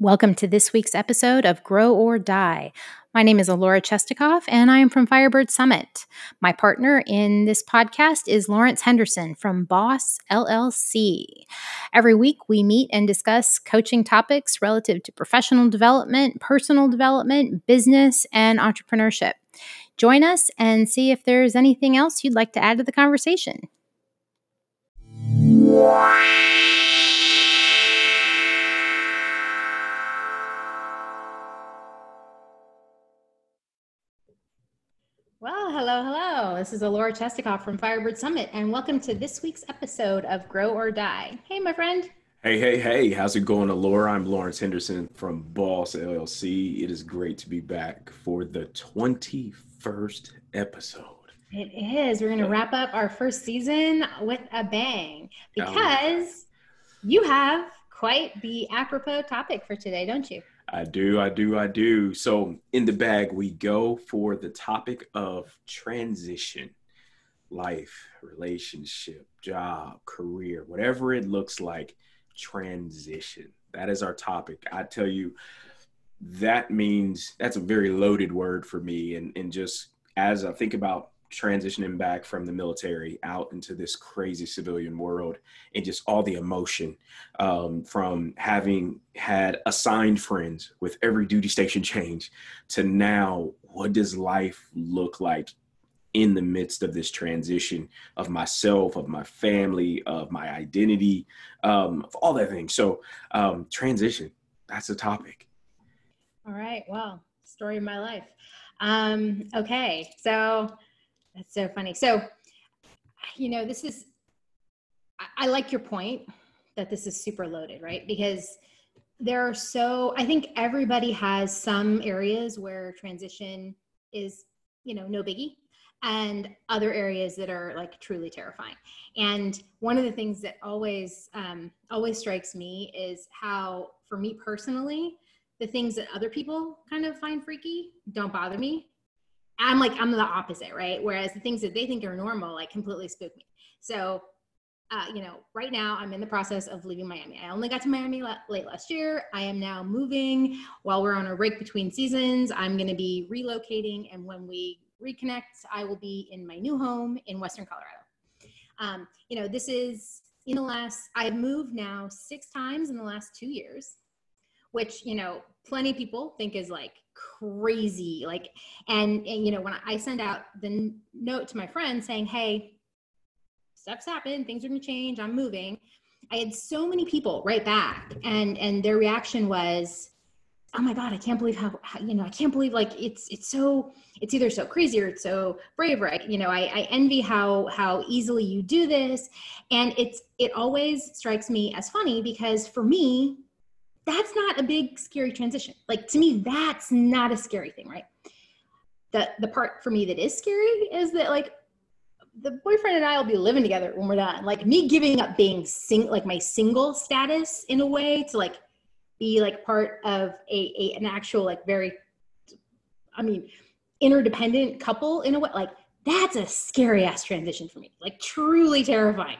Welcome to this week's episode of Grow or Die. My name is Alora Chestikov, and I am from Firebird Summit. My partner in this podcast is Lawrence Henderson from Boss LLC. Every week, we meet and discuss coaching topics relative to professional development, personal development, business, and entrepreneurship. Join us and see if there's anything else you'd like to add to the conversation. Well, hello. This is Alora Chestikov from Firebird Summit, and welcome to this week's episode of Grow or Die. Hey, my friend. Hey. How's it going, Alora? I'm Lawrence Henderson from Boss LLC. It is great to be back for the 21st episode. It is. We're going to wrap up our first season with a bang because you have quite the apropos topic for today, don't you? I do. So in the bag we go for the topic of transition, life, relationship, job, career, whatever it looks like, transition. That is our topic. I tell you, that means that's a very loaded word for me. And just as I think about transitioning back from the military out into this crazy civilian world and just all the emotion from having had assigned friends with every duty station change to now, what does life look like in the midst of this transition of myself, of my family, of my identity, of all that thing. So transition, that's the topic. All right. Wow. Story of my life. Okay. So that's so funny. So, you know, this is, I like your point that this is super loaded, right? Because there are I think everybody has some areas where transition is, you know, no biggie, and other areas that are like truly terrifying. And one of the things that always strikes me is how, for me personally, the things that other people kind of find freaky don't bother me. I'm the opposite, right? Whereas the things that they think are normal, like completely spook me. So, you know, right now I'm in the process of leaving Miami. I only got to Miami late last year. I am now moving while we're on a break between seasons. I'm going to be relocating. And when we reconnect, I will be in my new home in Western Colorado. You know, this is I've moved now 6 times in the last 2 years, which, you know, plenty of people think is like crazy. Like, and you know, when I send out the note to my friends saying, hey, stuff's happened, things are going to change, I'm moving, I had so many people right back. And their reaction was, oh my God, I can't believe how you know, I can't believe like it's either so crazy or it's so brave, right? You know, I envy how easily you do this. And it always strikes me as funny because for me, that's not a big scary transition. Like to me, that's not a scary thing, right? The part for me that is scary is that like the boyfriend and I will be living together when we're done. Like me giving up being my single status in a way to like be like part of an actual like interdependent couple in a way. Like that's a scary ass transition for me. Like truly terrifying.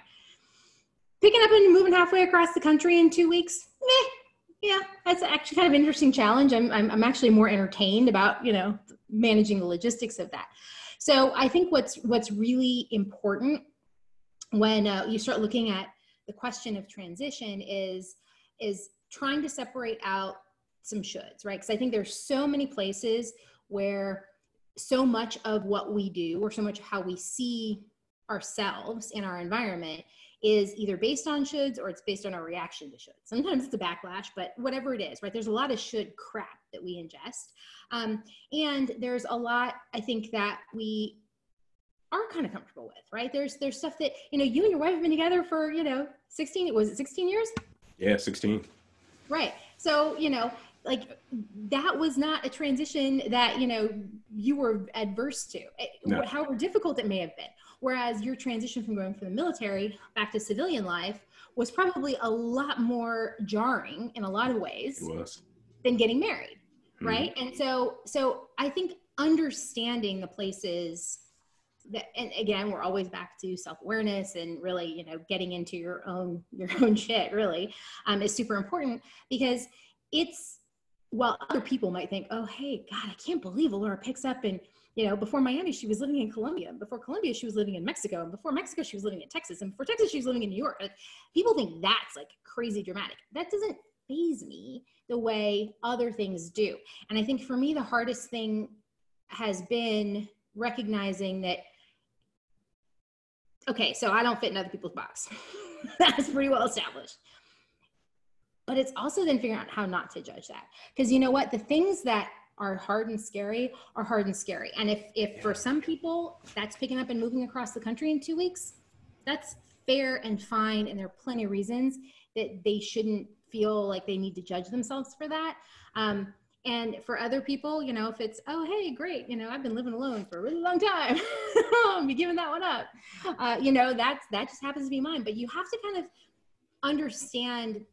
Picking up and moving halfway across the country in 2 weeks, meh. Yeah, that's actually kind of an interesting challenge. I'm actually more entertained about, you know, managing the logistics of that. So I think what's really important when you start looking at the question of transition is trying to separate out some shoulds, right? Because I think there's so many places where so much of what we do or so much how we see ourselves in our environment is either based on shoulds or it's based on our reaction to shoulds. Sometimes it's a backlash, but whatever it is, right? There's a lot of should crap that we ingest. And there's a lot, I think, that we are kind of comfortable with, right? There's stuff that, you know, you and your wife have been together for, you know, 16 years? Yeah, 16. Right. So, you know, like that was not a transition that, you know, you were adverse to. No. However difficult it may have been. Whereas your transition from going from the military back to civilian life was probably a lot more jarring in a lot of ways than getting married, right? And so I think understanding the places that, and again, we're always back to self-awareness and really, you know, getting into your own shit really is super important because it's, while other people might think, oh, hey, God, I can't believe Alora picks up and, you know, before Miami, she was living in Colombia. Before Colombia, she was living in Mexico. And before Mexico, she was living in Texas. And before Texas, she was living in New York. Like, people think that's like crazy dramatic. That doesn't faze me the way other things do. And I think for me, the hardest thing has been recognizing that, okay, so I don't fit in other people's box. That's pretty well established. But it's also then figuring out how not to judge that. Because you know what? The things that are hard and scary are hard and scary. And if for some people that's picking up and moving across the country in 2 weeks, that's fair and fine. And there are plenty of reasons that they shouldn't feel like they need to judge themselves for that. And for other people, you know, if it's, oh, hey, great, you know, I've been living alone for a really long time. I'll be giving that one up. You know, that just happens to be mine. But you have to kind of understand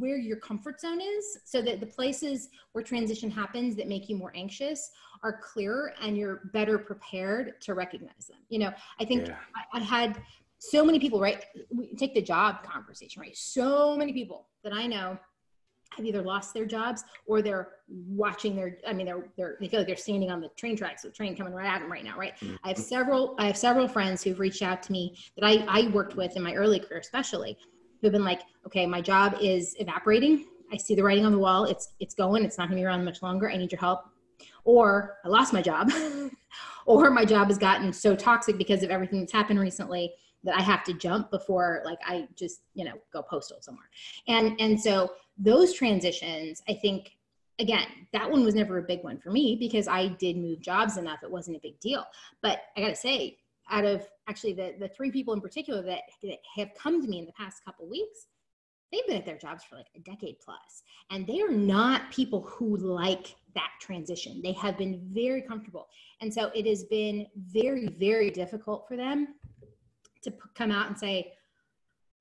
where your comfort zone is, so that the places where transition happens that make you more anxious are clearer and you're better prepared to recognize them. You know, I think I had so many people, right? We take the job conversation, right? So many people that I know have either lost their jobs or they're watching their, I mean, they feel like they're standing on the train tracks with the train coming right at them right now, right? Mm-hmm. I have several friends who've reached out to me that I worked with in my early career, especially, who've been like, okay, my job is evaporating. I see the writing on the wall. It's going, it's not gonna be around much longer. I need your help. Or I lost my job or my job has gotten so toxic because of everything that's happened recently that I have to jump before, like, I just, you know, go postal somewhere. And so those transitions, I think, again, that one was never a big one for me because I did move jobs enough. It wasn't a big deal, but I gotta say, out of actually the three people in particular that have come to me in the past couple weeks, they've been at their jobs for like a decade plus, and they are not people who like that transition. They have been very comfortable. And so it has been very, very difficult for them to come out and say,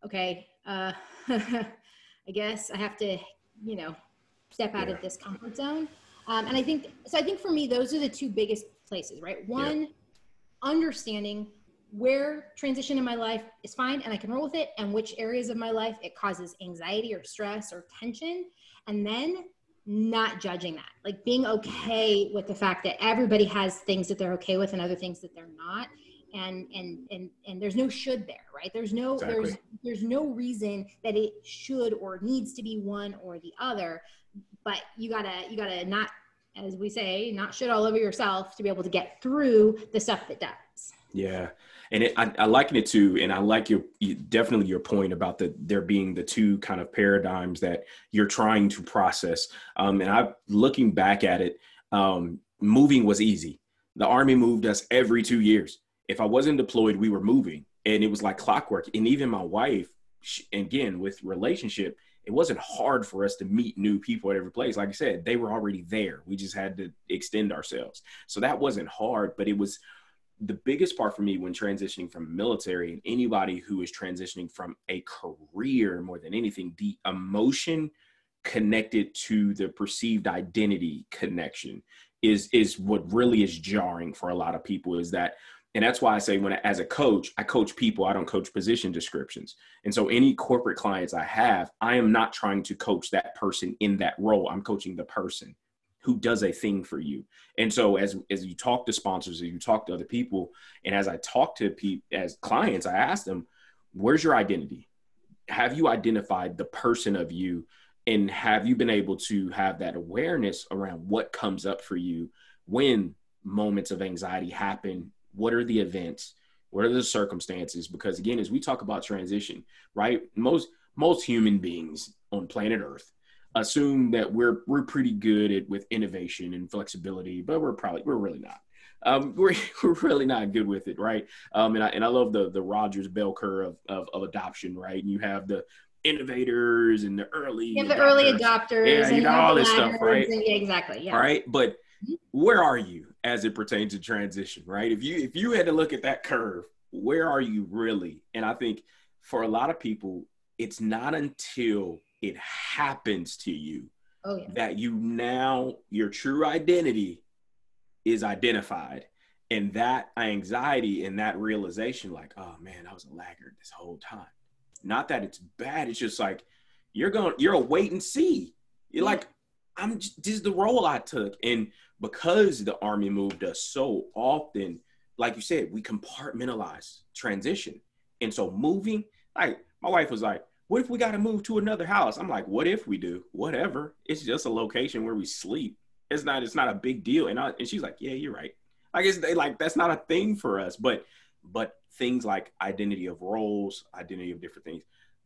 okay, I guess I have to, you know, step out of this comfort zone. And I think, so I think for me, those are the two biggest places, right? One, understanding where transition in my life is fine and I can roll with it, and which areas of my life it causes anxiety or stress or tension, and then not judging that, like being okay with the fact that everybody has things that they're okay with and other things that they're not, and there's no should there, right? There's no there's no reason that it should or needs to be one or the other, but you gotta not, as we say, not shit all over yourself to be able to get through the stuff that does. Yeah. And I liken it to, and I like definitely your point about there being the two kind of paradigms that you're trying to process. And I'm looking back at it, moving was easy. The Army moved us every 2 years. If I wasn't deployed, we were moving, and it was like clockwork. And even my wife, again, with relationship, it wasn't hard for us to meet new people at every place. Like I said, they were already there. We just had to extend ourselves. So that wasn't hard, but it was the biggest part for me when transitioning from military, and anybody who is transitioning from a career more than anything, the emotion connected to the perceived identity connection is what really is jarring for a lot of people, is that. And that's why I say, when as a coach, I coach people, I don't coach position descriptions. And so any corporate clients I have, I am not trying to coach that person in that role. I'm coaching the person who does a thing for you. And so as you talk to sponsors, as you talk to other people, and as I talk to people as clients, I ask them, where's your identity? Have you identified the person of you? And have you been able to have that awareness around what comes up for you when moments of anxiety happen? What are the events? What are the circumstances? Because again, as we talk about transition, right? Most human beings on planet Earth assume that we're pretty good with innovation and flexibility, but we're really not. We're really not good with it, right? And I love the Rogers Bell curve of adoption, right? And you have the innovators and the early adopters, and you know, all this stuff, right? Exactly. Yeah. All right, but where are you as it pertains to transition, right? If you had to look at that curve, where are you really? And I think for a lot of people, it's not until it happens to you that your true identity is identified. And that anxiety and that realization, like, oh man, I was a laggard this whole time. Not that it's bad. It's just like, you're a wait and see. You're like, this is the role I took. And because the Army moved us so often, like you said, we compartmentalize transition. And so moving, like my wife was like, what if we got to move to another house? I'm like, what if we do? Whatever. It's just a location where we sleep. It's not a big deal. And she's like, yeah, you're right. Like that's not a thing for us, but things like identity of roles, identity of different things,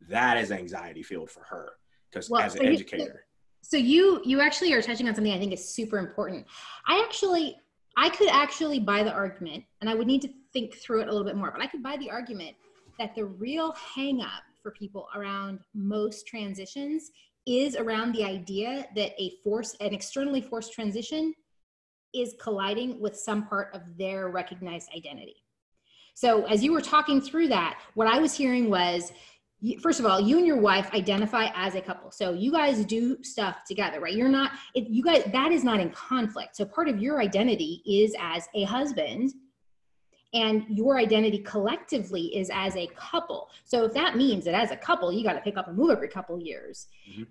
that is anxiety filled for her because as an educator. So you actually are touching on something I think is super important. I could actually buy the argument, and I would need to think through it a little bit more, but I could buy the argument that the real hang up for people around most transitions is around the idea that an externally forced transition is colliding with some part of their recognized identity. So as you were talking through that, what I was hearing was, first of all, you and your wife identify as a couple. So you guys do stuff together, right? That is not in conflict. So part of your identity is as a husband, and your identity collectively is as a couple. So if that means that as a couple, you got to pick up and move every couple of years. Mm-hmm.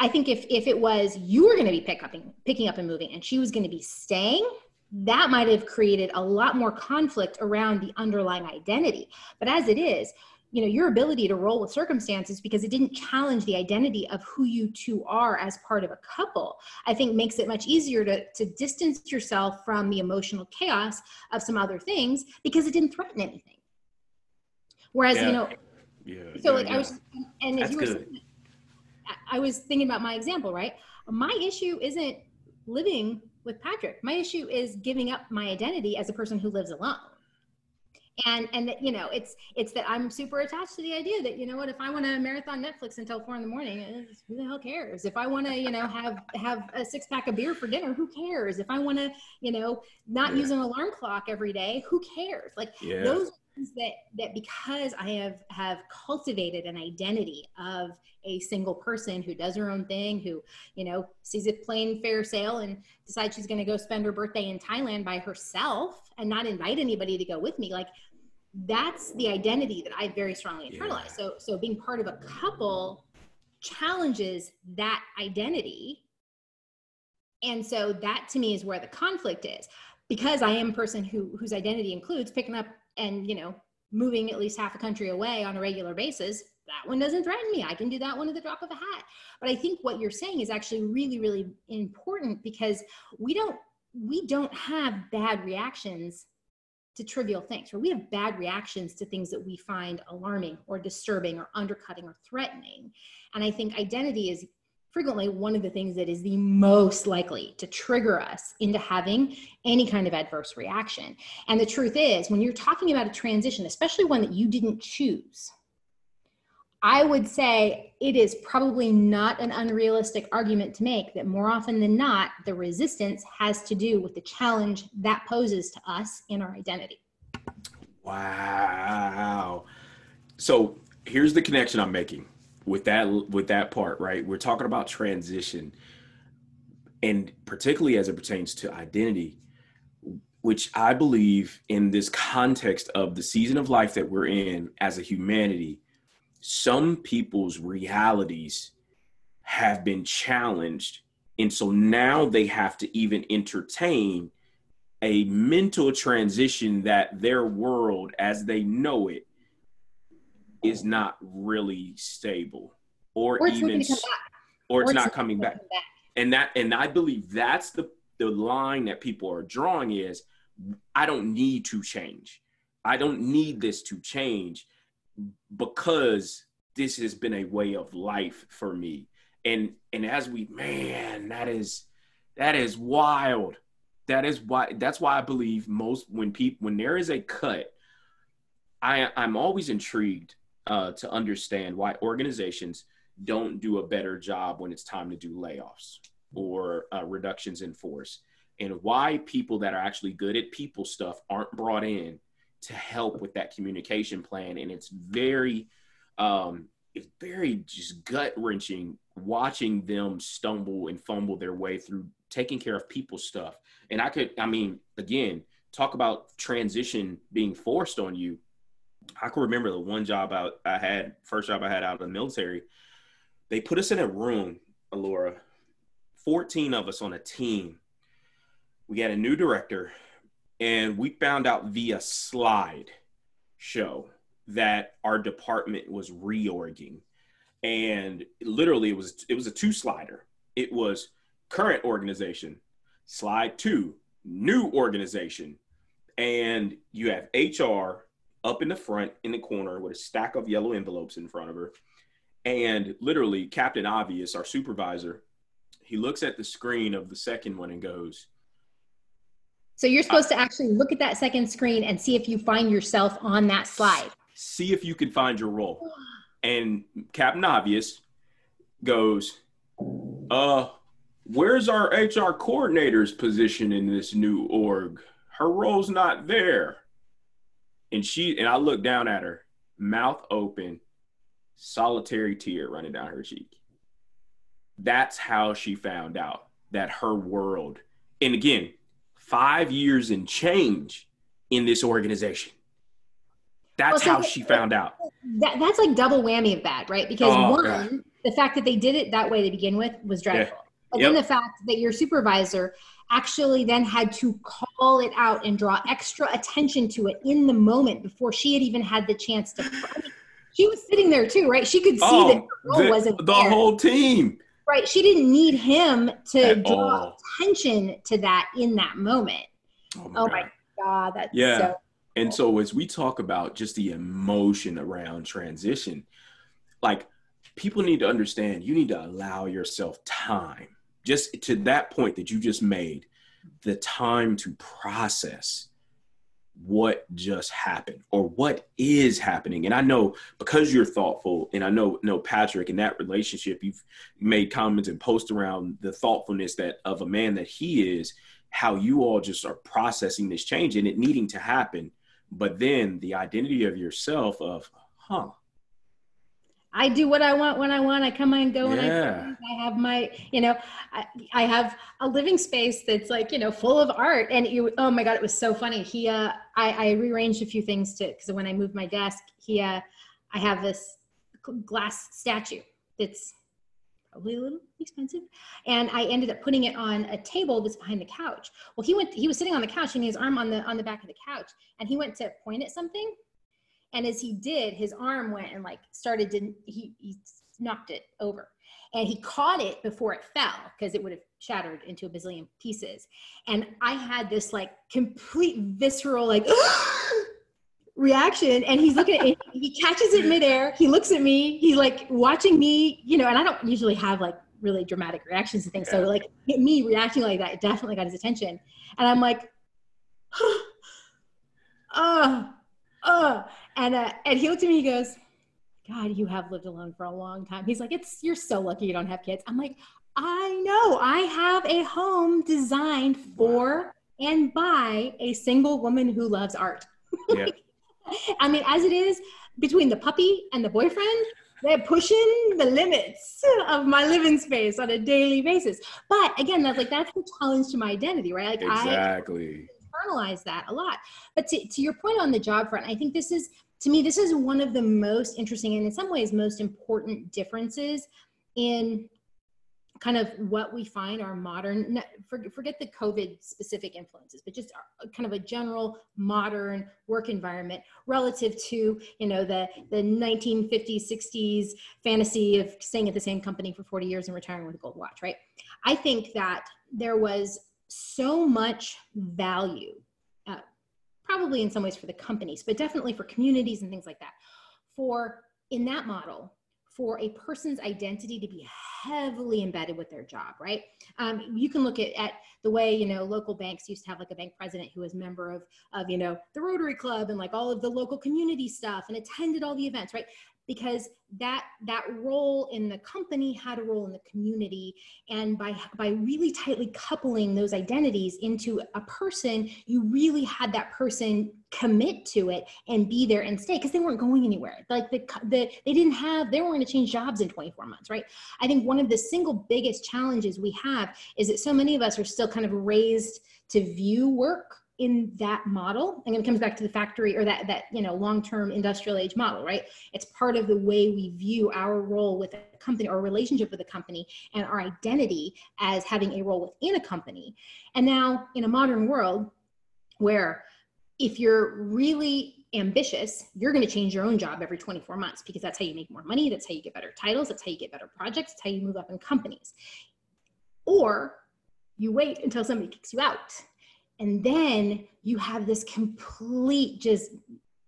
I think if it was you were going to be picking up and moving and she was going to be staying, that might have created a lot more conflict around the underlying identity. But as it is, you know, your ability to roll with circumstances because it didn't challenge the identity of who you two are as part of a couple, I think makes it much easier to distance yourself from the emotional chaos of some other things because it didn't threaten anything. Whereas, yeah. You know, yeah, so yeah, like yeah. I was, and as you were saying, I was thinking about my example, right? My issue isn't living with Patrick. My issue is giving up my identity as a person who lives alone. And that, you know, it's that I'm super attached to the idea that, you know what, if I want to marathon Netflix until 4 a.m, who the hell cares? If I want to, you know, have a 6-pack of beer for dinner, who cares? If I want to, you know, not use an alarm clock every day, who cares? Like those things that because I have cultivated an identity of a single person who does her own thing, who, you know, sees a plane fare sale and decides she's going to go spend her birthday in Thailand by herself and not invite anybody to go with me. Like, that's the identity that I very strongly internalize. Yeah. So being part of a couple challenges that identity. And so that to me is where the conflict is, because I am a person whose identity includes picking up and, you know, moving at least half a country away on a regular basis. That one doesn't threaten me. I can do that one at the drop of a hat. But I think what you're saying is actually really, really important, because we don't have bad reactions to trivial things, or we have bad reactions to things that we find alarming or disturbing or undercutting or threatening. And I think identity is frequently one of the things that is the most likely to trigger us into having any kind of adverse reaction. And the truth is, when you're talking about a transition, especially one that you didn't choose, I would say it is probably not an unrealistic argument to make that more often than not, the resistance has to do with the challenge that poses to us in our identity. Wow. So here's the connection I'm making with that part, right? We're talking about transition, and particularly as it pertains to identity, which I believe in this context of the season of life that we're in as a humanity, some people's realities have been challenged. And so now they have to even entertain a mental transition that their world as they know it is not really stable, or it's not coming back. And I believe that's the line that people are drawing is, I don't need to change. I don't need this to change, because this has been a way of life for me. And as we, man, that is wild. That's why I believe most, when there is a cut, I'm always intrigued to understand why organizations don't do a better job when it's time to do layoffs or reductions in force, and why people that are actually good at people stuff aren't brought in to help with that communication plan. And it's very just gut-wrenching watching them stumble and fumble their way through taking care of people stuff. And again, talk about transition being forced on you. I can remember the first job I had out of the military, They put us in a room, Alora, 14 of us on a team. We had a new director, and we found out via slide show that our department was reorging. And literally it was a two-slider. It was current organization, slide two, new organization. And you have HR up in the front in the corner with a stack of yellow envelopes in front of her. And literally Captain Obvious, our supervisor, he looks at the screen of the second one and goes, so you're supposed to actually look at that second screen and see if you find yourself on that slide. See if you can find your role. And Captain Obvious goes, where's our HR coordinator's position in this new org? Her role's not there. And I looked down at her, mouth open, solitary tear running down her cheek. That's how she found out that her world, and again, 5 years and change in this organization. That's how she found out. That's like double whammy of bad, right? Because the fact that they did it that way to begin with was dreadful. Yeah. But then the fact that your supervisor actually then had to call it out and draw extra attention to it in the moment before she had even had the chance to. She was sitting there too, right? She could see that her role wasn't there. The whole team. Right. She didn't need him to draw attention to that in that moment. Oh my God. That's so. And so as we talk about just the emotion around transition, like people need to understand, you need to allow yourself time, just to that point that you just made, the time to process what just happened or what is happening. And I know because you're thoughtful, and I know Patrick, in that relationship, you've made comments and posts around the thoughtfulness that of a man that he is, how you all just are processing this change and it needing to happen. But then the identity of yourself of, I do what I want when I want. I come and go when I want. I have my, I have a living space that's like, full of art. And oh my God, it was so funny. He, I rearranged a few things because when I moved my desk, I have this glass statue that's probably a little expensive. And I ended up putting it on a table that's behind the couch. Well, he was sitting on the couch and his arm on the back of the couch, and he went to point at something. And as he did, his arm went and he knocked it over, and he caught it before it fell because it would have shattered into a bazillion pieces. And I had this complete visceral reaction, and he's looking at it, he catches it midair. He looks at me, he's watching me, and I don't usually have really dramatic reactions to things. Yeah. So me reacting like that, it definitely got his attention. And I'm like, and he looked at me, he goes, God, you have lived alone for a long time. He's like, you're so lucky you don't have kids. I'm like, I know, I have a home designed for and by a single woman who loves art. Yeah. I mean, as it is, between the puppy and the boyfriend, they're pushing the limits of my living space on a daily basis. But again, that's the challenge to my identity, right? Exactly. Internalize that a lot. But to your point on the job front, I think this is one of the most interesting and in some ways most important differences in kind of what we find our modern, forget the COVID specific influences, but just kind of a general modern work environment relative to, the 1950s, 60s fantasy of staying at the same company for 40 years and retiring with a gold watch, right? I think that there was so much value, probably in some ways for the companies, but definitely for communities and things like that, in that model, for a person's identity to be heavily embedded with their job, right? You can look at the way, local banks used to have a bank president who was a member of the Rotary Club and all of the local community stuff and attended all the events, right? Because that role in the company had a role in the community. And by really tightly coupling those identities into a person, you really had that person commit to it and be there and stay, because they weren't going anywhere. They weren't going to change jobs in 24 months, right? I think one of the single biggest challenges we have is that so many of us are still kind of raised to view work in that model. And it comes back to the factory, or that you know, long-term industrial age model, right? It's part of the way we view our role with a company, or relationship with a company, and our identity as having a role within a company. And now in a modern world where if you're really ambitious, you're going to change your own job every 24 months, because that's how you make more money. That's how you get better titles. That's how you get better projects. That's how you move up in companies. Or you wait until somebody kicks you out. And then you have this complete, just,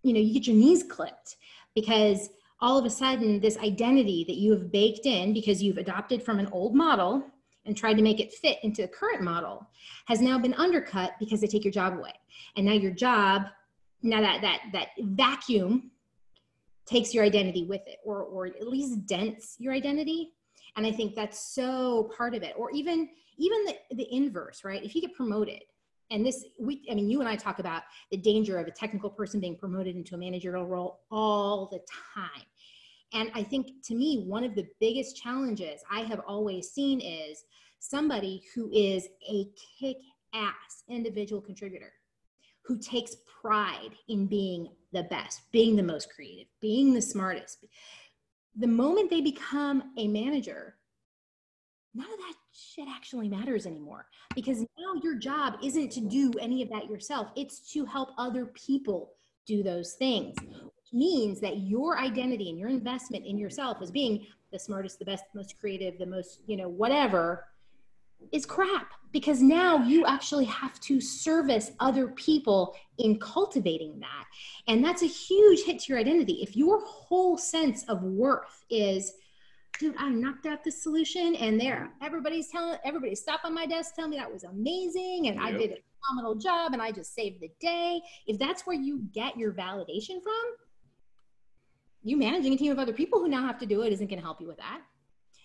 you know, you get your knees clipped, because all of a sudden this identity that you have baked in because you've adopted from an old model and tried to make it fit into the current model has now been undercut because they take your job away. And now your job, now that vacuum takes your identity with it, or at least dents your identity. And I think that's so part of it. Or even the inverse, right? If you get promoted, and this, I mean, you and I talk about the danger of a technical person being promoted into a managerial role all the time. And I think, to me, one of the biggest challenges I have always seen is somebody who is a kick-ass individual contributor, who takes pride in being the best, being the most creative, being the smartest. The moment they become a manager, none of that shit actually matters anymore, because now your job isn't to do any of that yourself. It's to help other people do those things, which means that your identity and your investment in yourself as being the smartest, the best, the most creative, the most, you know, whatever, is crap, because now you actually have to service other people in cultivating that. And that's a huge hit to your identity. If your whole sense of worth is, dude, I knocked out this solution, and there, everybody stopped on my desk telling me that was amazing, and I did a phenomenal job, and I just saved the day. If that's where you get your validation from, you managing a team of other people who now have to do it isn't going to help you with that.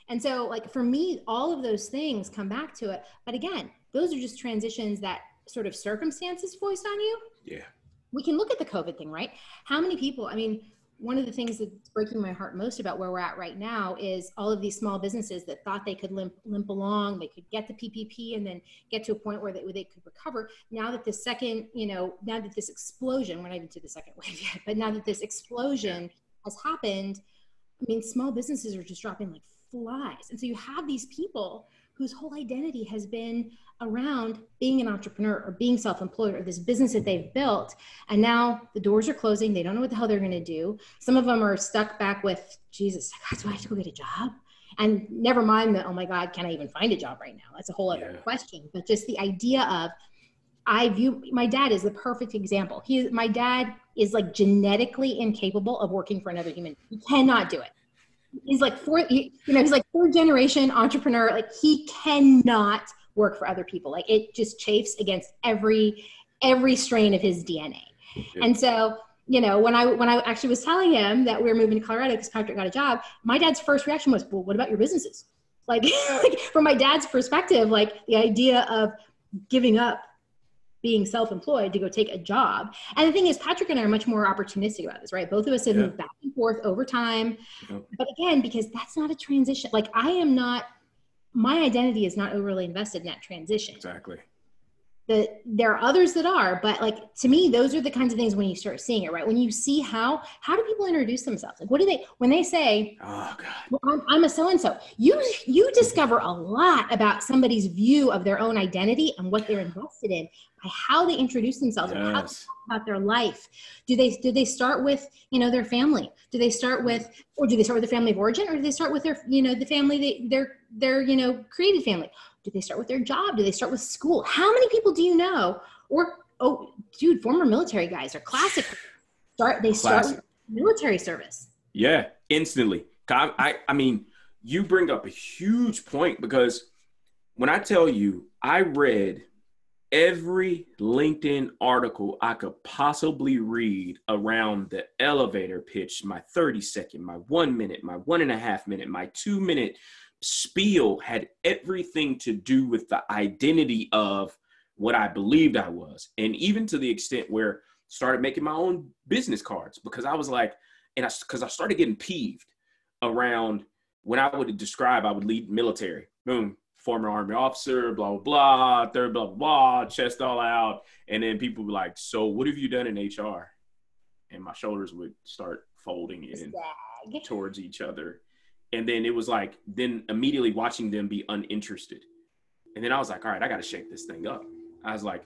And so, like, for me, all of those things come back to it. But again, those are just transitions that sort of circumstances foist on you. Yeah. We can look at the COVID thing, right? How many people, I mean, one of the things that's breaking my heart most about where we're at right now is all of these small businesses that thought they could limp along, they could get the PPP and then get to a point where they could recover. Now that this second, you know, now that this explosion, we're not even to the second wave yet, but now that this explosion has happened, I mean, small businesses are just dropping like flies. And so you have these people whose whole identity has been around being an entrepreneur or being self-employed or this business that they've built. And now the doors are closing. They don't know what the hell they're going to do. Some of them are stuck back with, Jesus, God, do I have to go get a job? And never mind that, oh my God, can I even find a job right now? That's a whole other question. But just the idea of, I view, my dad is the perfect example. My dad is like genetically incapable of working for another human. He cannot do it. He's like fourth generation entrepreneur. Like, he cannot work for other people. Like, it just chafes against every strain of his DNA. And so, you know, when I actually was telling him that we were moving to Colorado because Patrick got a job, my dad's first reaction was, well, what about your businesses? Like, like, from my dad's perspective, like, the idea of giving up being self-employed to go take a job. And the thing is, Patrick and I are much more opportunistic about this, right? Both of us have moved back and forth over time. But again, because that's not a transition. Like, I am not, my identity is not overly invested in that transition. Exactly. There are others that are, but, like, to me, those are the kinds of things when you start seeing it, right? When you see how do people introduce themselves? Like, what do they, when they say, oh God, well, I'm a so-and-so, you discover a lot about somebody's view of their own identity and what they're invested in, how they introduce themselves, and how they talk about their life. Do they start with, you know, their family? Do they start with their family of origin, or do they start with their, you know, the family their you know, created family? Do they start with their job? Do they start with school? How many people do you know? Or, oh, dude, former military guys are classic. Start with military service. Yeah, instantly. I mean, you bring up a huge point, because when I tell you, I read every LinkedIn article I could possibly read around the elevator pitch, my 30-second, my 1 minute, my 1.5 minute, my 2 minute spiel had everything to do with the identity of what I believed I was. And even to the extent where I started making my own business cards, because I was like, because I started getting peeved around when I would lead military, boom, former Army officer, blah, blah, blah, third, blah, blah, blah, chest all out. And then people would be like, so what have you done in HR? And my shoulders would start folding in towards each other. And then it was like, then immediately watching them be uninterested. And then I was like, all right, I got to shake this thing up. I was like,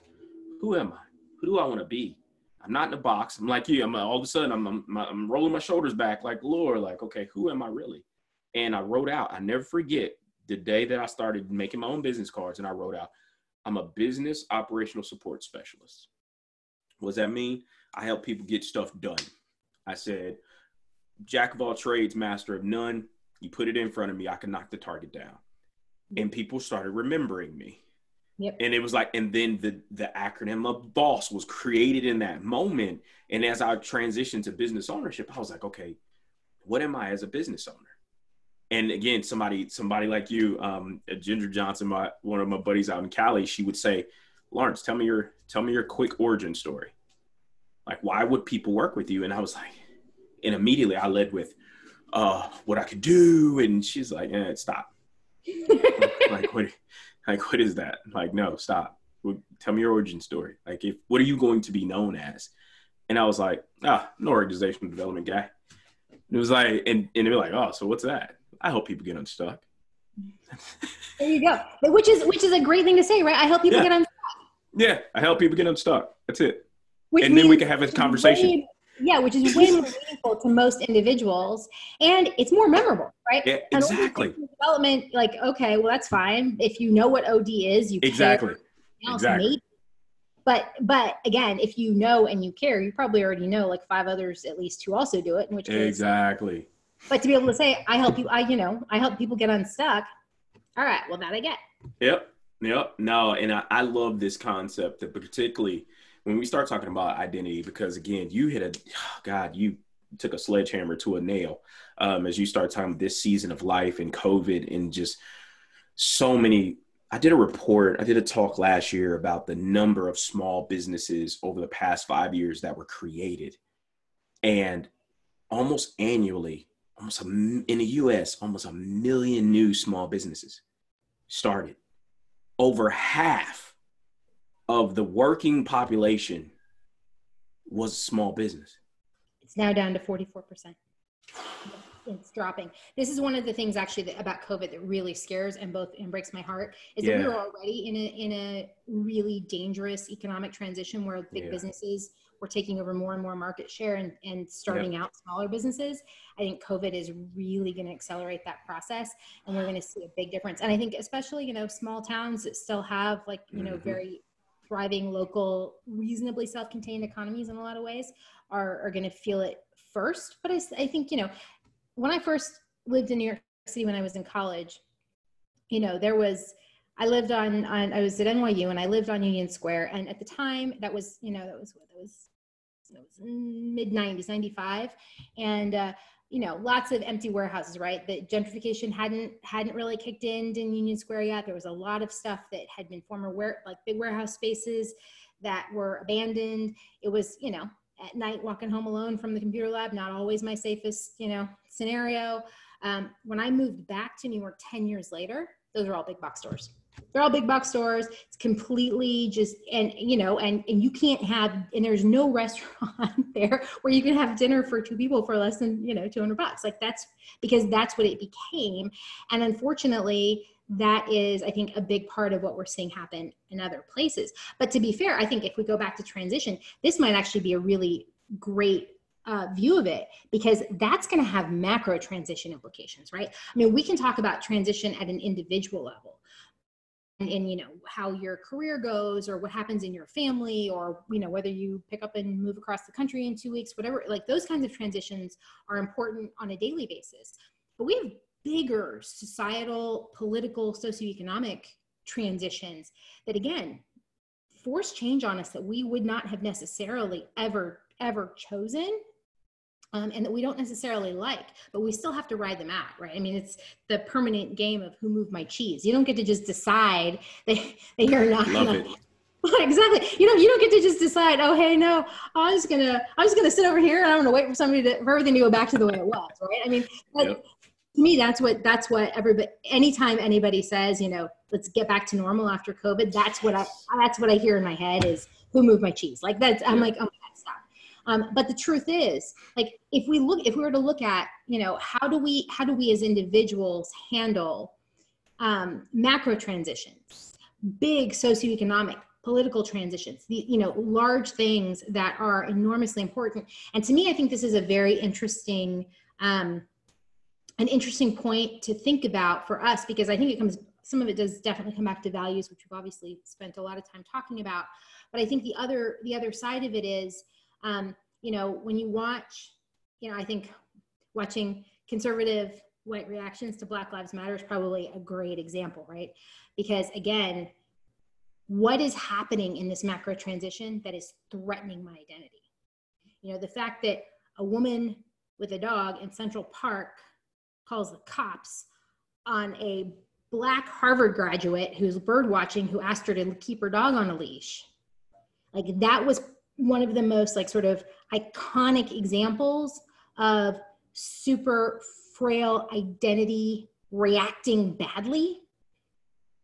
who am I? Who do I want to be? I'm not in a box. I'm like, yeah, all of a sudden I'm rolling my shoulders back like, Lord, like, okay, who am I really? And I wrote out, I never forget the day that I started making my own business cards, and I wrote out, I'm a business operational support specialist. What does that mean? I help people get stuff done. I said, jack of all trades, master of none. You put it in front of me, I can knock the target down. And people started remembering me. Yep. And it was like, and then the acronym of BOSS was created in that moment. And as I transitioned to business ownership, I was like, okay, what am I as a business owner? And again, somebody like you, Ginger Johnson, one of my buddies out in Cali, she would say, Lawrence, tell me your quick origin story. Like, why would people work with you? And I was like, and immediately I led with what I could do. And she's like, stop. What is that? Like, no, stop. Tell me your origin story. Like, what are you going to be known as? And I was like, I'm an organizational development guy. And it was like, and they were like, so what's that? I help people get unstuck. There you go. Which is a great thing to say, right? I help people get unstuck. Yeah, I help people get unstuck. That's it. And then we can have a conversation. Which is way more meaningful to most individuals, and it's more memorable, right? Yeah, exactly. Development, like, okay, well, that's fine. If you know what OD is, you care. Exactly. But again, if you know and you care, you probably already know like 5 others at least who also do it. In which case, exactly. But to be able to say, I help you, I help people get unstuck. All right, well, that I get. Yep. No, and I love this concept, that particularly when we start talking about identity, because again, you you took a sledgehammer to a nail as you start talking this season of life and COVID and just so many. I did a talk last year about the number of small businesses over the past 5 years that were created. And almost annually, in the US, almost 1 million new small businesses started. Over half of the working population was small business. It's now down to 44%. It's dropping. This is one of the things actually about COVID that really scares and breaks my heart is that we were already in a really dangerous economic transition where big businesses were taking over more and more market share and starting out smaller businesses. I think COVID is really going to accelerate that process, and we're going to see a big difference. And I think especially, small towns that still have like, very thriving local, reasonably self-contained economies in a lot of ways are going to feel it first. But I think, when I first lived in New York City, when I was in college, I was at NYU and I lived on Union Square. And at the time that was mid-90s, 95. And, lots of empty warehouses, right? The gentrification hadn't really kicked in Union Square yet. There was a lot of stuff that had been big warehouse spaces that were abandoned. It was, at night, walking home alone from the computer lab, not always my safest, scenario. When I moved back to New York 10 years later, those are all big box stores. They're all big box stores. It's completely just, and you can't have, and there's no restaurant there where you can have dinner for 2 people for less than, $200. Like that's because that's what it became. And unfortunately, that is, I think, a big part of what we're seeing happen in other places. But to be fair, I think if we go back to transition, this might actually be a really great view of it, because that's going to have macro transition implications, right? I mean, we can talk about transition at an individual level and how your career goes or what happens in your family or, whether you pick up and move across the country in 2 weeks, whatever, like those kinds of transitions are important on a daily basis. But we have bigger societal, political, socioeconomic transitions that again, force change on us that we would not have necessarily ever chosen, and that we don't necessarily like, but we still have to ride them out, right? I mean, it's the permanent game of who moved my cheese. You don't get to just decide that you're not going to. Exactly. You don't get to just decide, oh, hey, no, I'm just gonna sit over here and I'm gonna wait for everything to go back to the way it was, right? I mean, to me, that's what everybody, anytime anybody says, you know, let's get back to normal after COVID, that's what I hear in my head is, who moved my cheese? Like that's, I'm like, oh my God, stop. But the truth is, like, if we were to look at, you know, how do we as individuals handle macro transitions, big socioeconomic, political transitions, the, you know, large things that are enormously important. And to me, I think this is a very interesting, an interesting point to think about for us, because I think it comes, some of it does definitely come back to values, which we've obviously spent a lot of time talking about. But I think the other side of it is, you know, when you watch, you know, I think watching conservative white reactions to Black Lives Matter is probably a great example, right? Because again, what is happening in this macro transition that is threatening my identity? You know, the fact that a woman with a dog in Central Park calls the cops on a Black Harvard graduate who's bird watching, who asked her to keep her dog on a leash. Like that was one of the most like sort of iconic examples of super frail identity reacting badly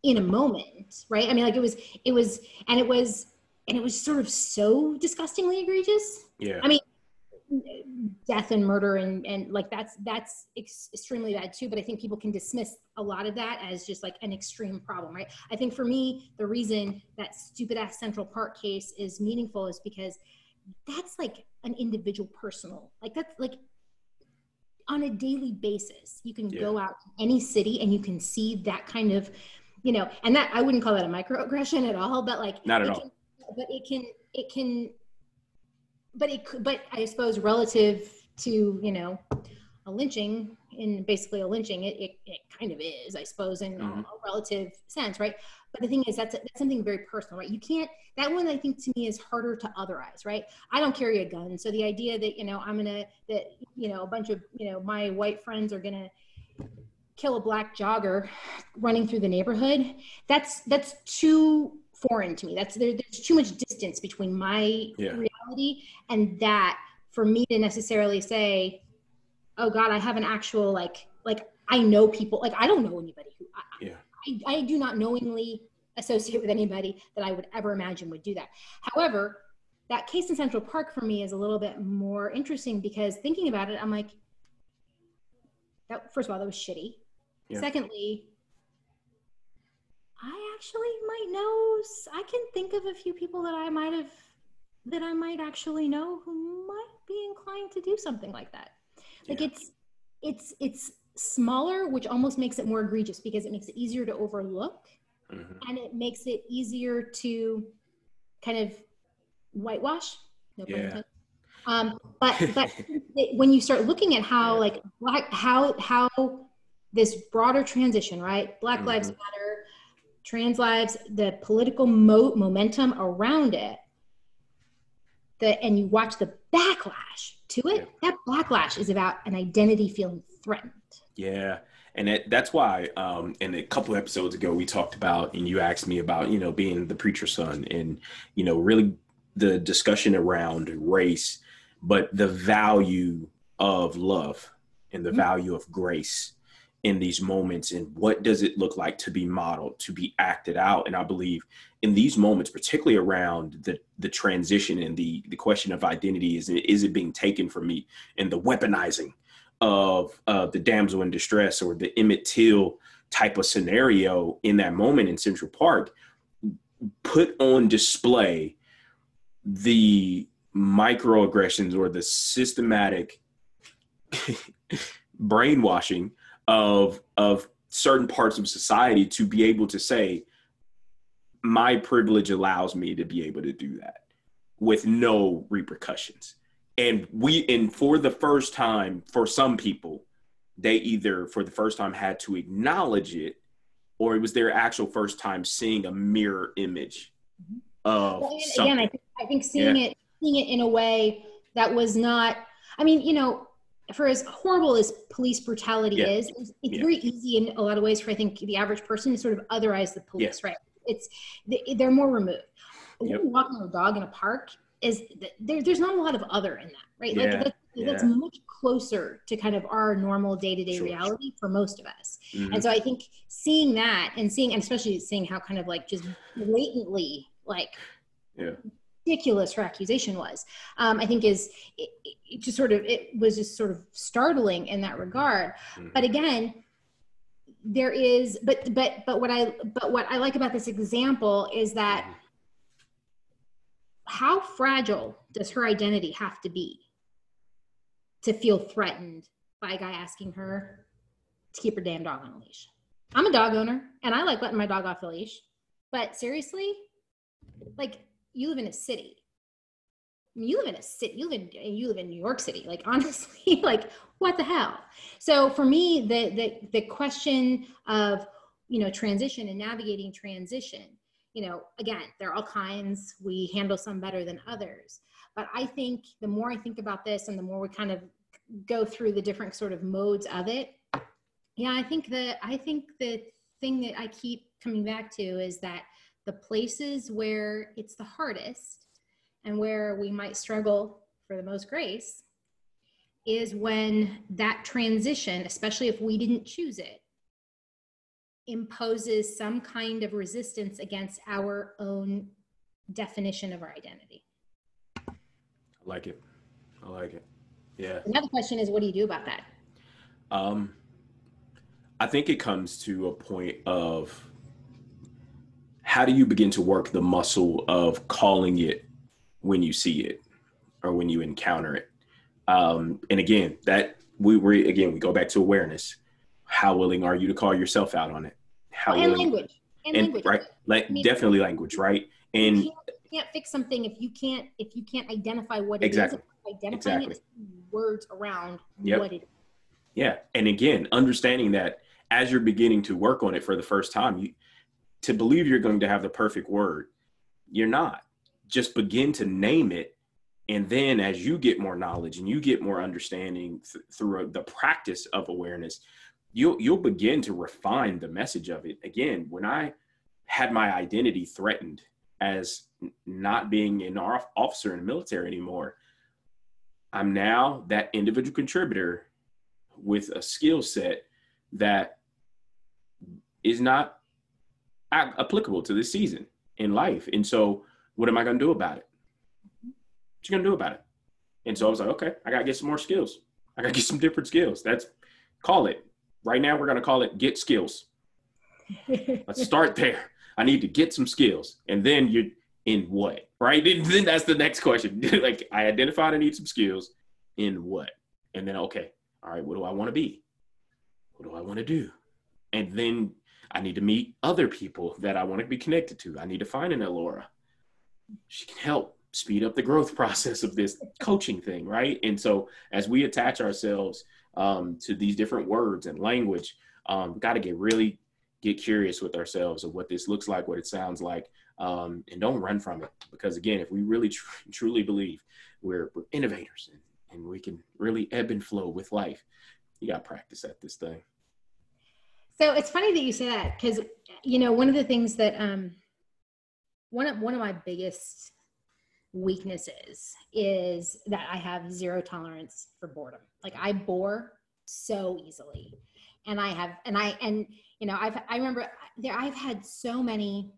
in a moment, right? I mean, like it was sort of so disgustingly egregious. Yeah. I mean, death and murder and like that's extremely bad too, but I think people can dismiss a lot of that as just like an extreme problem, right? I think for me, the reason that stupid ass Central Park case is meaningful is because that's like an individual personal, like that's like on a daily basis, you can go out to any city and you can see that kind of, you know, and that I wouldn't call that a microaggression at all, but like, not at all. But it could, but I suppose relative to, you know, a lynching, in basically a lynching, it kind of is, I suppose, in a relative sense, right? But the thing is, that's something very personal, right? You can't, that one I think to me is harder to otherize, right? I don't carry a gun. So the idea that, you know, a bunch of, you know, my white friends are gonna kill a Black jogger running through the neighborhood, that's too foreign to me. There's too much distance between my reality and that for me to necessarily say, oh God, I have an actual, like I know people, like I don't know anybody who, I do not knowingly associate with anybody that I would ever imagine would do that. However, that case in Central Park for me is a little bit more interesting because thinking about it, I'm like, that, first of all, that was shitty. Yeah. Secondly, I actually might know, I can think of a few people that I might actually know who might be inclined to do something like that. Like it's smaller, which almost makes it more egregious because it makes it easier to overlook and it makes it easier to kind of whitewash. No problem. But when you start looking at how like Black, how this broader transition, right? Black Lives Matter, trans lives, the political momentum around it, and you watch the backlash to it, that backlash is about an identity feeling threatened. Yeah. And that's why in a couple of episodes ago, we talked about, and you asked me about, you know, being the preacher's son and, you know, really the discussion around race, but the value of love and the value of grace in these moments, and what does it look like to be modeled, to be acted out. And I believe in these moments, particularly around the transition and the question of identity, is it being taken from me, and the weaponizing of the damsel in distress or the Emmett Till type of scenario in that moment in Central Park put on display the microaggressions or the systematic brainwashing of certain parts of society to be able to say, my privilege allows me to be able to do that with no repercussions. And for the first time, for some people, they either for the first time had to acknowledge it, or it was their actual first time seeing a mirror image of something. Again, I think seeing it in a way that was not, I mean, you know, for as horrible as police brutality is, it's very easy in a lot of ways for, I think, the average person to sort of otherize the police, right? It's, they're more removed. Walking a dog in a park, there's not a lot of other in that, right? Like that's much closer to kind of our normal day-to-day reality for most of us. Mm-hmm. And so I think seeing that and especially seeing how kind of like just blatantly like ridiculous her accusation was, I think is it was just sort of startling in that regard. Mm-hmm. But again, there is, but what I like about this example is that how fragile does her identity have to be to feel threatened by a guy asking her to keep her damn dog on a leash? I'm a dog owner and I like letting my dog off the leash, but seriously, like, you live in a city. I mean, you live in New York City. Like, honestly, like, what the hell? So for me, the question of, you know, transition and navigating transition, you know, again, there are all kinds. We handle some better than others. But I think the more I think about this and the more we kind of go through the different sort of modes of it, yeah, I think the thing that I keep coming back to is that the places where it's the hardest and where we might struggle for the most grace is when that transition, especially if we didn't choose it, imposes some kind of resistance against our own definition of our identity. I like it. I like it. Yeah. Another question is, what do you do about that? I think it comes to a point of, how do you begin to work the muscle of calling it when you see it or when you encounter it? And again, we go back to awareness. How willing are you to call yourself out on it? And language. Right? Like, I mean, definitely language, right? And you can't fix something if you can't identify what it exactly. is. Identifying exactly. it, words around yep. what it is. Yeah. And again, understanding that as you're beginning to work on it for the first time, to believe you're going to have the perfect word, you're not. Just begin to name it. And then as you get more knowledge and you get more understanding through the practice of awareness, you'll begin to refine the message of it. Again, when I had my identity threatened as not being an officer in the military anymore, I'm now that individual contributor with a skill set that is not applicable to this season in life. And so what am I going to do about it? What you going to do about it? And so I was like, okay, I got to get some more skills. I got to get some different skills. That's, call it. Right now we're going to call it get skills. Let's start there. I need to get some skills. And then you're in what, right? And then that's the next question. Like, I identified I need some skills in what? And then, okay, all right, what do I want to be? What do I want to do? And then I need to meet other people that I want to be connected to. I need to find an Alora. She can help speed up the growth process of this coaching thing, right? And so as we attach ourselves to these different words and language, got to really get curious with ourselves of what this looks like, what it sounds like, and don't run from it. Because again, if we really truly believe we're innovators and we can really ebb and flow with life, you got to practice at this thing. So it's funny that you say that, because, you know, one of the things that one of my biggest weaknesses is that I have zero tolerance for boredom. Like, I bore so easily, and I remember I've had so many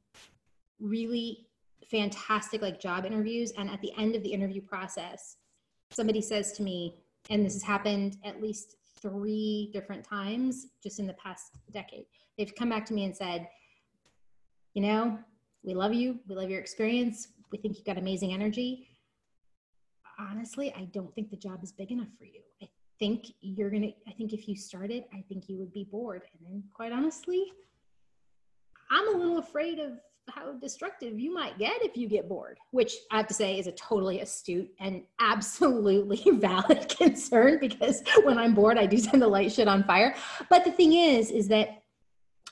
really fantastic like job interviews, and at the end of the interview process, somebody says to me, and this has happened at least 3 different times just in the past decade. They've come back to me and said, you know, we love you. We love your experience. We think you've got amazing energy. Honestly, I don't think the job is big enough for you. I think if you started, I think you would be bored. And then quite honestly, I'm a little afraid of how destructive you might get if you get bored, which I have to say is a totally astute and absolutely valid concern, because when I'm bored, I do tend to light shit on fire. But the thing is that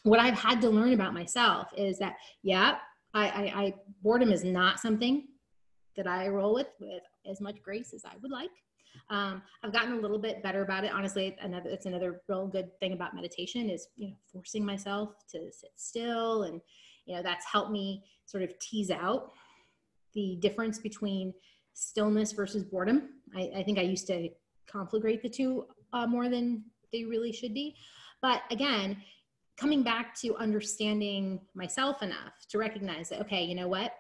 what I've had to learn about myself is that, yeah, I boredom is not something that I roll with as much grace as I would like. I've gotten a little bit better about it. Honestly, it's another real good thing about meditation is, you know, forcing myself to sit still, and, you know, that's helped me sort of tease out the difference between stillness versus boredom. I think I used to conflagrate the two more than they really should be. But again, coming back to understanding myself enough to recognize that, okay, you know what?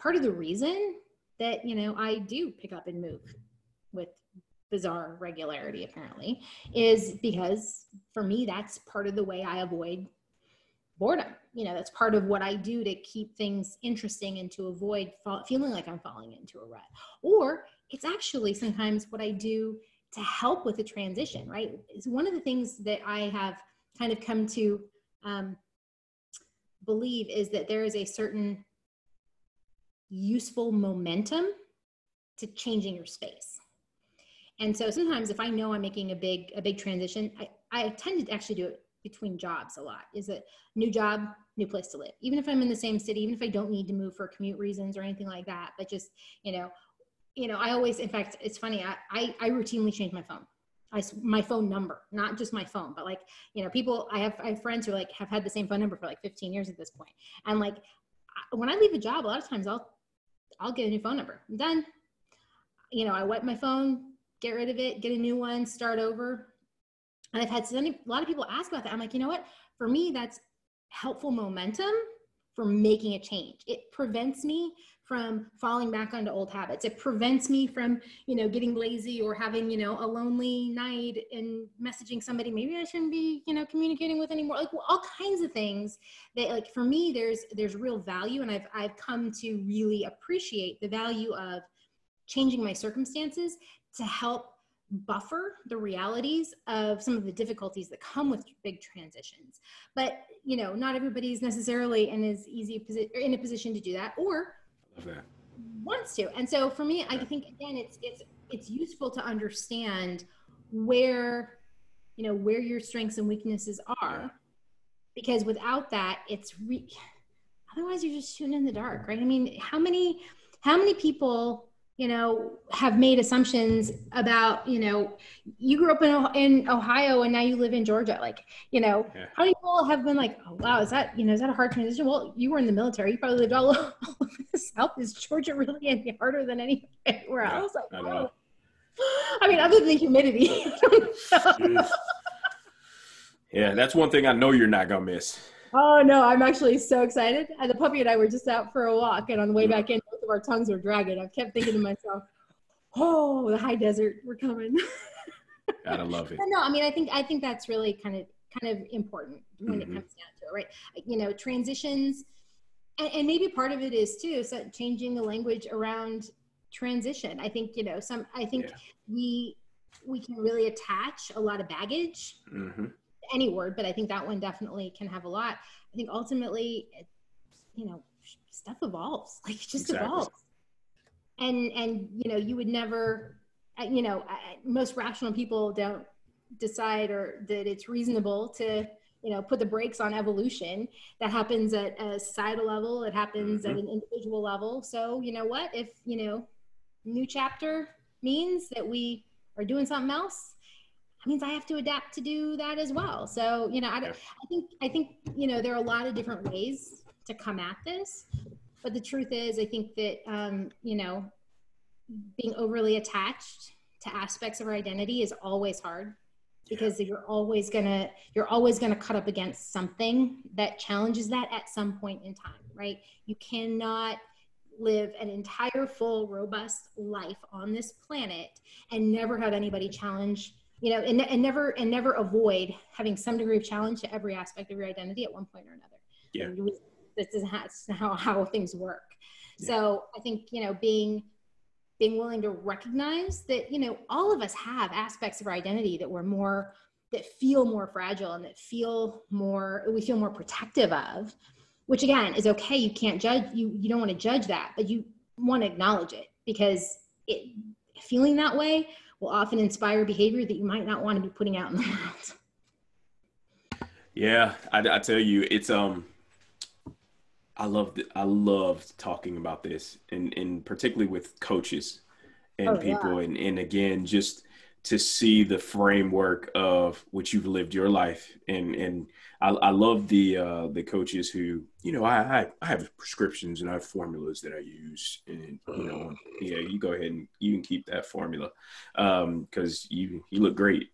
Part of the reason that, you know, I do pick up and move with bizarre regularity apparently is because for me, that's part of the way I avoid boredom. You know, that's part of what I do to keep things interesting and to avoid feeling like I'm falling into a rut. Or it's actually sometimes what I do to help with the transition, right? It's one of the things that I have kind of come to believe is that there is a certain useful momentum to changing your space. And so sometimes if I know I'm making a big transition, I tend to actually do it between jobs a lot. Is it new job, new place to live? Even if I'm in the same city, even if I don't need to move for commute reasons or anything like that, but just, you know, I always, in fact, it's funny. I routinely change my phone. My phone number, not just my phone, but like, you know, people, I have friends who like have had the same phone number for like 15 years at this point. And like, when I leave a job, a lot of times I'll get a new phone number. I'm done. You know, I wipe my phone, get rid of it, get a new one, start over. And I've had a lot of people ask about that. I'm like, you know what? For me, that's helpful momentum for making a change. It prevents me from falling back onto old habits. It prevents me from, you know, getting lazy or having, you know, a lonely night and messaging somebody, maybe I shouldn't be, you know, communicating with anymore. Like, well, all kinds of things that, like, for me, there's real value. And I've come to really appreciate the value of changing my circumstances to help buffer the realities of some of the difficulties that come with big transitions. But, you know, not everybody's necessarily in a position to do that, or wants to. And so for me, I think again, it's useful to understand where, you know, where your strengths and weaknesses are, because without that, otherwise you're just shooting in the dark, right? I mean, how many people, you know, have made assumptions about, you know, you grew up in Ohio and now you live in Georgia. Like, you know, how many people have been like, oh, wow, is that a hard transition? Well, you were in the military. You probably lived all over the South. Is Georgia really any harder than anywhere else? Like, wow. I mean, other than the humidity. Yeah, that's one thing I know you're not going to miss. Oh, no, I'm actually so excited. And the puppy and I were just out for a walk, and on the way back in, both of our tongues were dragging. I kept thinking to myself, oh, the high desert, we're coming. Gotta love it. But no, I mean, I think that's really kind of important when it comes down to it, right? You know, transitions, and maybe part of it is, too, so changing the language around transition. I think, you know, we can really attach a lot of baggage. Any word, but I think that one definitely can have a lot. I think ultimately, you know, stuff evolves, like it just evolves. And, you know, you would never, you know, most rational people don't decide or that it's reasonable to, you know, put the brakes on evolution. That happens at a societal level. It happens at an individual level. So, you know what, if, you know, new chapter means that we are doing something else, means I have to adapt to do that as well. So, you know, I think, you know, there are a lot of different ways to come at this, but the truth is, I think that, you know, being overly attached to aspects of our identity is always hard, because you're always going to cut up against something that challenges that at some point in time, right? You cannot live an entire full, robust life on this planet and never have anybody challenge, you know, and never avoid having some degree of challenge to every aspect of your identity at one point or another. Yeah. And this is how things work. Yeah. So I think, you know, being willing to recognize that, you know, all of us have aspects of our identity that that feel more fragile and that we feel more protective of, which again is okay. You can't judge, you don't want to judge that, but you want to acknowledge it, because feeling that way will often inspire behavior that you might not want to be putting out in the world. Yeah, I tell you, it's I love talking about this, and particularly with coaches and people, and again, just to see the framework of which you've lived your life. And I love the coaches who, you know, I have prescriptions and I have formulas that I use, and, you know, yeah, you go ahead and you can keep that formula. 'Cause you look great.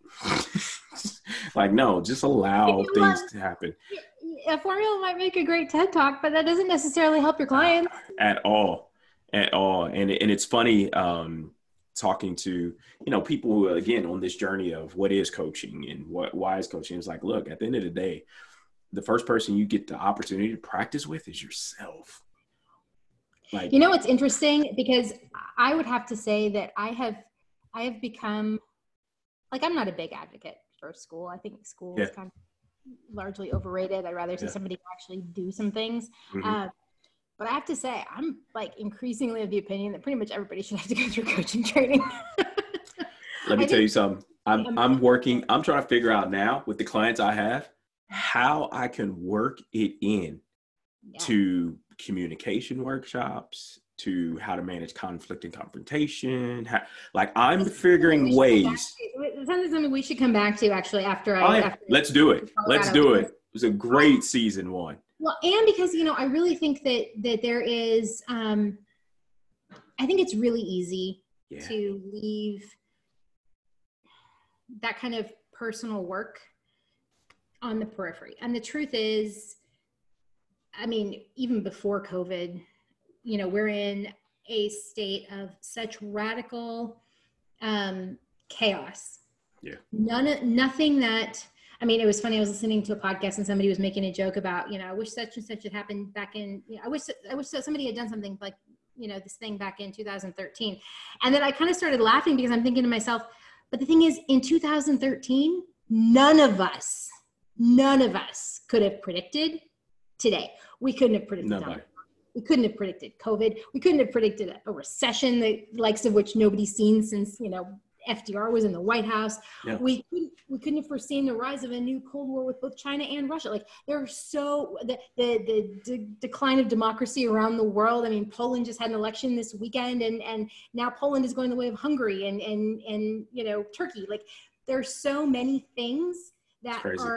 Like, no, just allow things to happen. A formula might make a great TED talk, but that doesn't necessarily help your client at all. And it's funny, talking to, you know, people who are, again, on this journey of what is coaching and why is coaching. It's like, look, at the end of the day, the first person you get the opportunity to practice with is yourself. Like, you know, it's interesting because I would have to say that I have become, like, I'm not a big advocate for school. I think school is kind of largely overrated. I'd rather see somebody actually do some things. Mm-hmm. But I have to say, I'm like increasingly of the opinion that pretty much everybody should have to go through coaching training. Let me tell you something. I'm trying to figure out now with the clients I have, how I can work it in to communication workshops, to how to manage conflict and confrontation. How, like, I'm figuring ways. This is something we should come back to actually after I. Let's do it. Let's do it. It was a great season one. Well, and because, you know, I really think that there is, I think it's really easy to leave that kind of personal work on the periphery. And the truth is, I mean, even before COVID, you know, we're in a state of such radical chaos. Yeah. Nothing that... I mean, it was funny. I was listening to a podcast and somebody was making a joke about, you know, I wish such and such had happened back in, you know, I wish somebody had done something like, you know, this thing back in 2013. And then I kind of started laughing because I'm thinking to myself, but the thing is, in 2013, none of us could have predicted today. We couldn't have predicted that. We couldn't have predicted COVID. We couldn't have predicted a recession, the likes of which nobody's seen since, you know, FDR was in the White House. Yeah. We couldn't have foreseen the rise of a new Cold War with both China and Russia. Like, there are the decline of democracy around the world. I mean, Poland just had an election this weekend, and now Poland is going the way of Hungary and you know, Turkey. Like, there are so many things that we're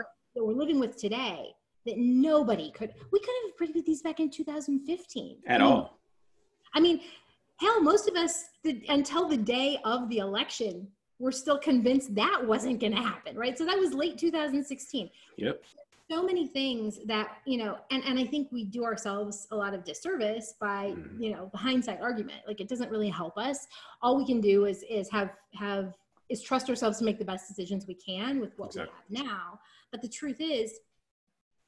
living with today that nobody could. We couldn't have predicted these back in 2015 at all. I mean. Hell, most of us, until the day of the election, were still convinced that wasn't going to happen, right? So that was late 2016. Yep. So many things that, you know, and I think we do ourselves a lot of disservice by, you know, the hindsight argument. Like, it doesn't really help us. All we can do is trust ourselves to make the best decisions we can with what we have now. But the truth is,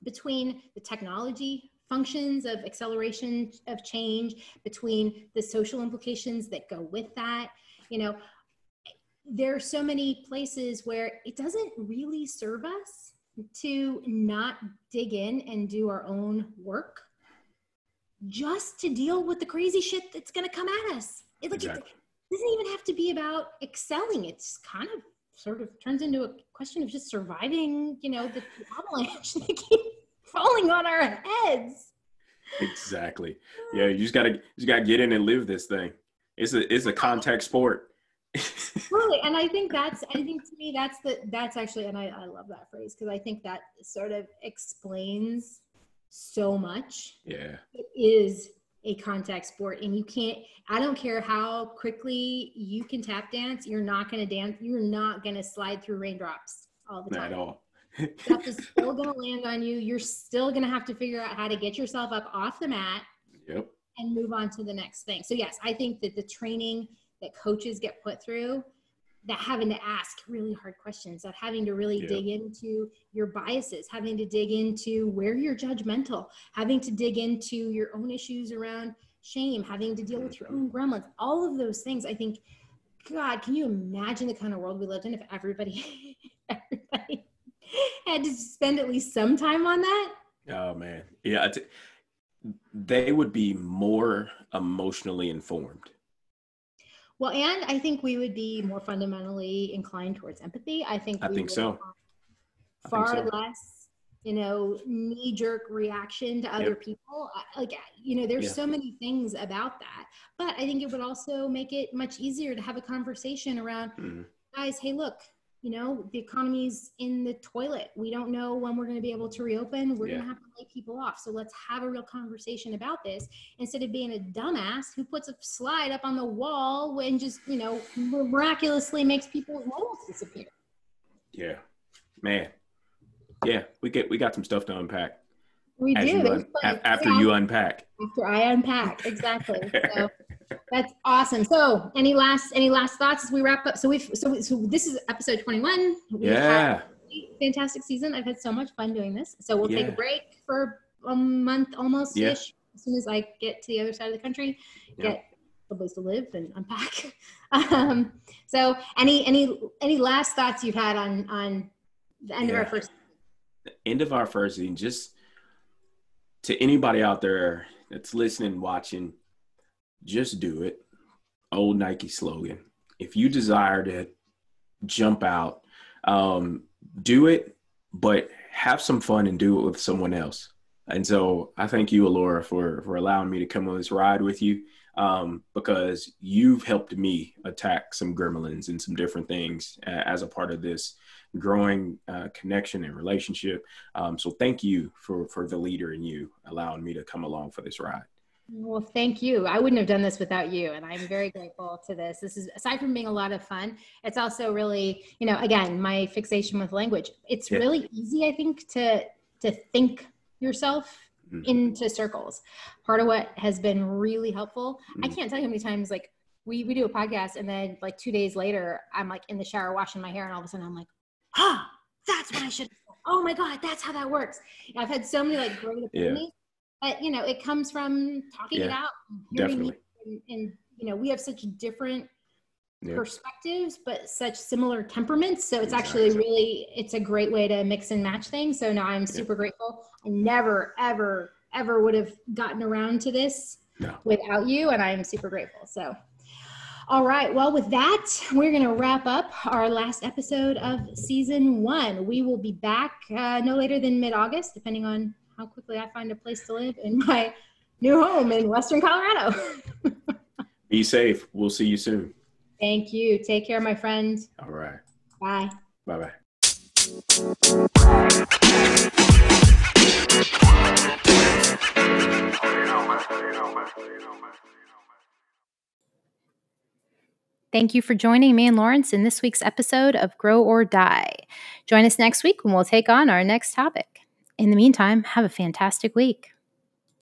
between the technology functions of acceleration of change, between the social implications that go with that, you know, there are so many places where it doesn't really serve us to not dig in and do our own work just to deal with the crazy shit that's going to come at us. It doesn't even have to be about excelling. It's kind of sort of turns into a question of just surviving, you know, the avalanche that keeps falling on our heads. Exactly. Yeah, you just gotta get in and live this thing. It's a contact sport. Really, and I think to me that's actually, and I love that phrase because I think that sort of explains so much. Yeah, it is a contact sport, and you can't. I don't care how quickly you can tap dance. You're not gonna dance. You're not gonna slide through raindrops all the time. Not at all. Stuff is still going to land on you. You're still going to have to figure out how to get yourself up off the mat and move on to the next thing. So yes, I think that the training that coaches get put through, that having to ask really hard questions, that having to really dig into your biases, having to dig into where you're judgmental, having to dig into your own issues around shame, having to deal with your own gremlins, all of those things. I think, God, can you imagine the kind of world we lived in if everybody had to spend at least some time on that? Oh man, yeah, they would be more emotionally informed. Well, and I think we would be more fundamentally inclined towards empathy. I think so. Less, you know, knee-jerk reaction to other people. Like, you know, there's so many things about that. But I think it would also make it much easier to have a conversation around. guys, hey, look, you know, the economy's in the toilet. We don't know when we're going to be able to reopen. We're going to have to lay people off. So let's have a real conversation about this instead of being a dumbass who puts a slide up on the wall and just, you know, miraculously makes people's walls disappear. Yeah, man. Yeah, we got some stuff to unpack. We do. You unpack. After I unpack, exactly. So that's awesome. So any last thoughts as we wrap up? So this is episode 21. Yeah. Fantastic season. I've had so much fun doing this. So we'll take a break for a month almost-ish. Yeah. As soon as I get to the other side of the country, get a place to live and unpack. So any last thoughts you've had on the end of our first season? The end of our first season, just to anybody out there that's listening, watching, just do it. Old Nike slogan. If you desire to jump out, do it, but have some fun and do it with someone else. And so I thank you, Alora, for allowing me to come on this ride with you, because you've helped me attack some gremlins and some different things as a part of this growing connection and relationship. So thank you for the leader in you allowing me to come along for this ride. Well, thank you. I wouldn't have done this without you. And I'm very grateful to this. This is, aside from being a lot of fun, it's also really, you know, again, my fixation with language. It's really easy, I think, to think yourself into circles. Part of what has been really helpful, I can't tell you how many times, like, we do a podcast and then like 2 days later, I'm like in the shower washing my hair and all of a sudden I'm like, ah, that's what I should do. Oh my God, that's how that works. And I've had so many like great opinions, but you know, it comes from talking it out. Definitely. And you know, we have such different perspectives, but such similar temperaments. So it's actually really, it's a great way to mix and match things. So no, I'm super grateful. I never, ever, ever would have gotten around to this without you. And I'm super grateful. So, all right. Well, with that, we're going to wrap up our last episode of season 1. We will be back no later than mid-August, depending on how quickly I find a place to live in my new home in Western Colorado. Be safe. We'll see you soon. Thank you. Take care, my friend. All right. Bye. Bye-bye. Thank you for joining me and Lawrence in this week's episode of Grow or Die. Join us next week when we'll take on our next topic. In the meantime, have a fantastic week.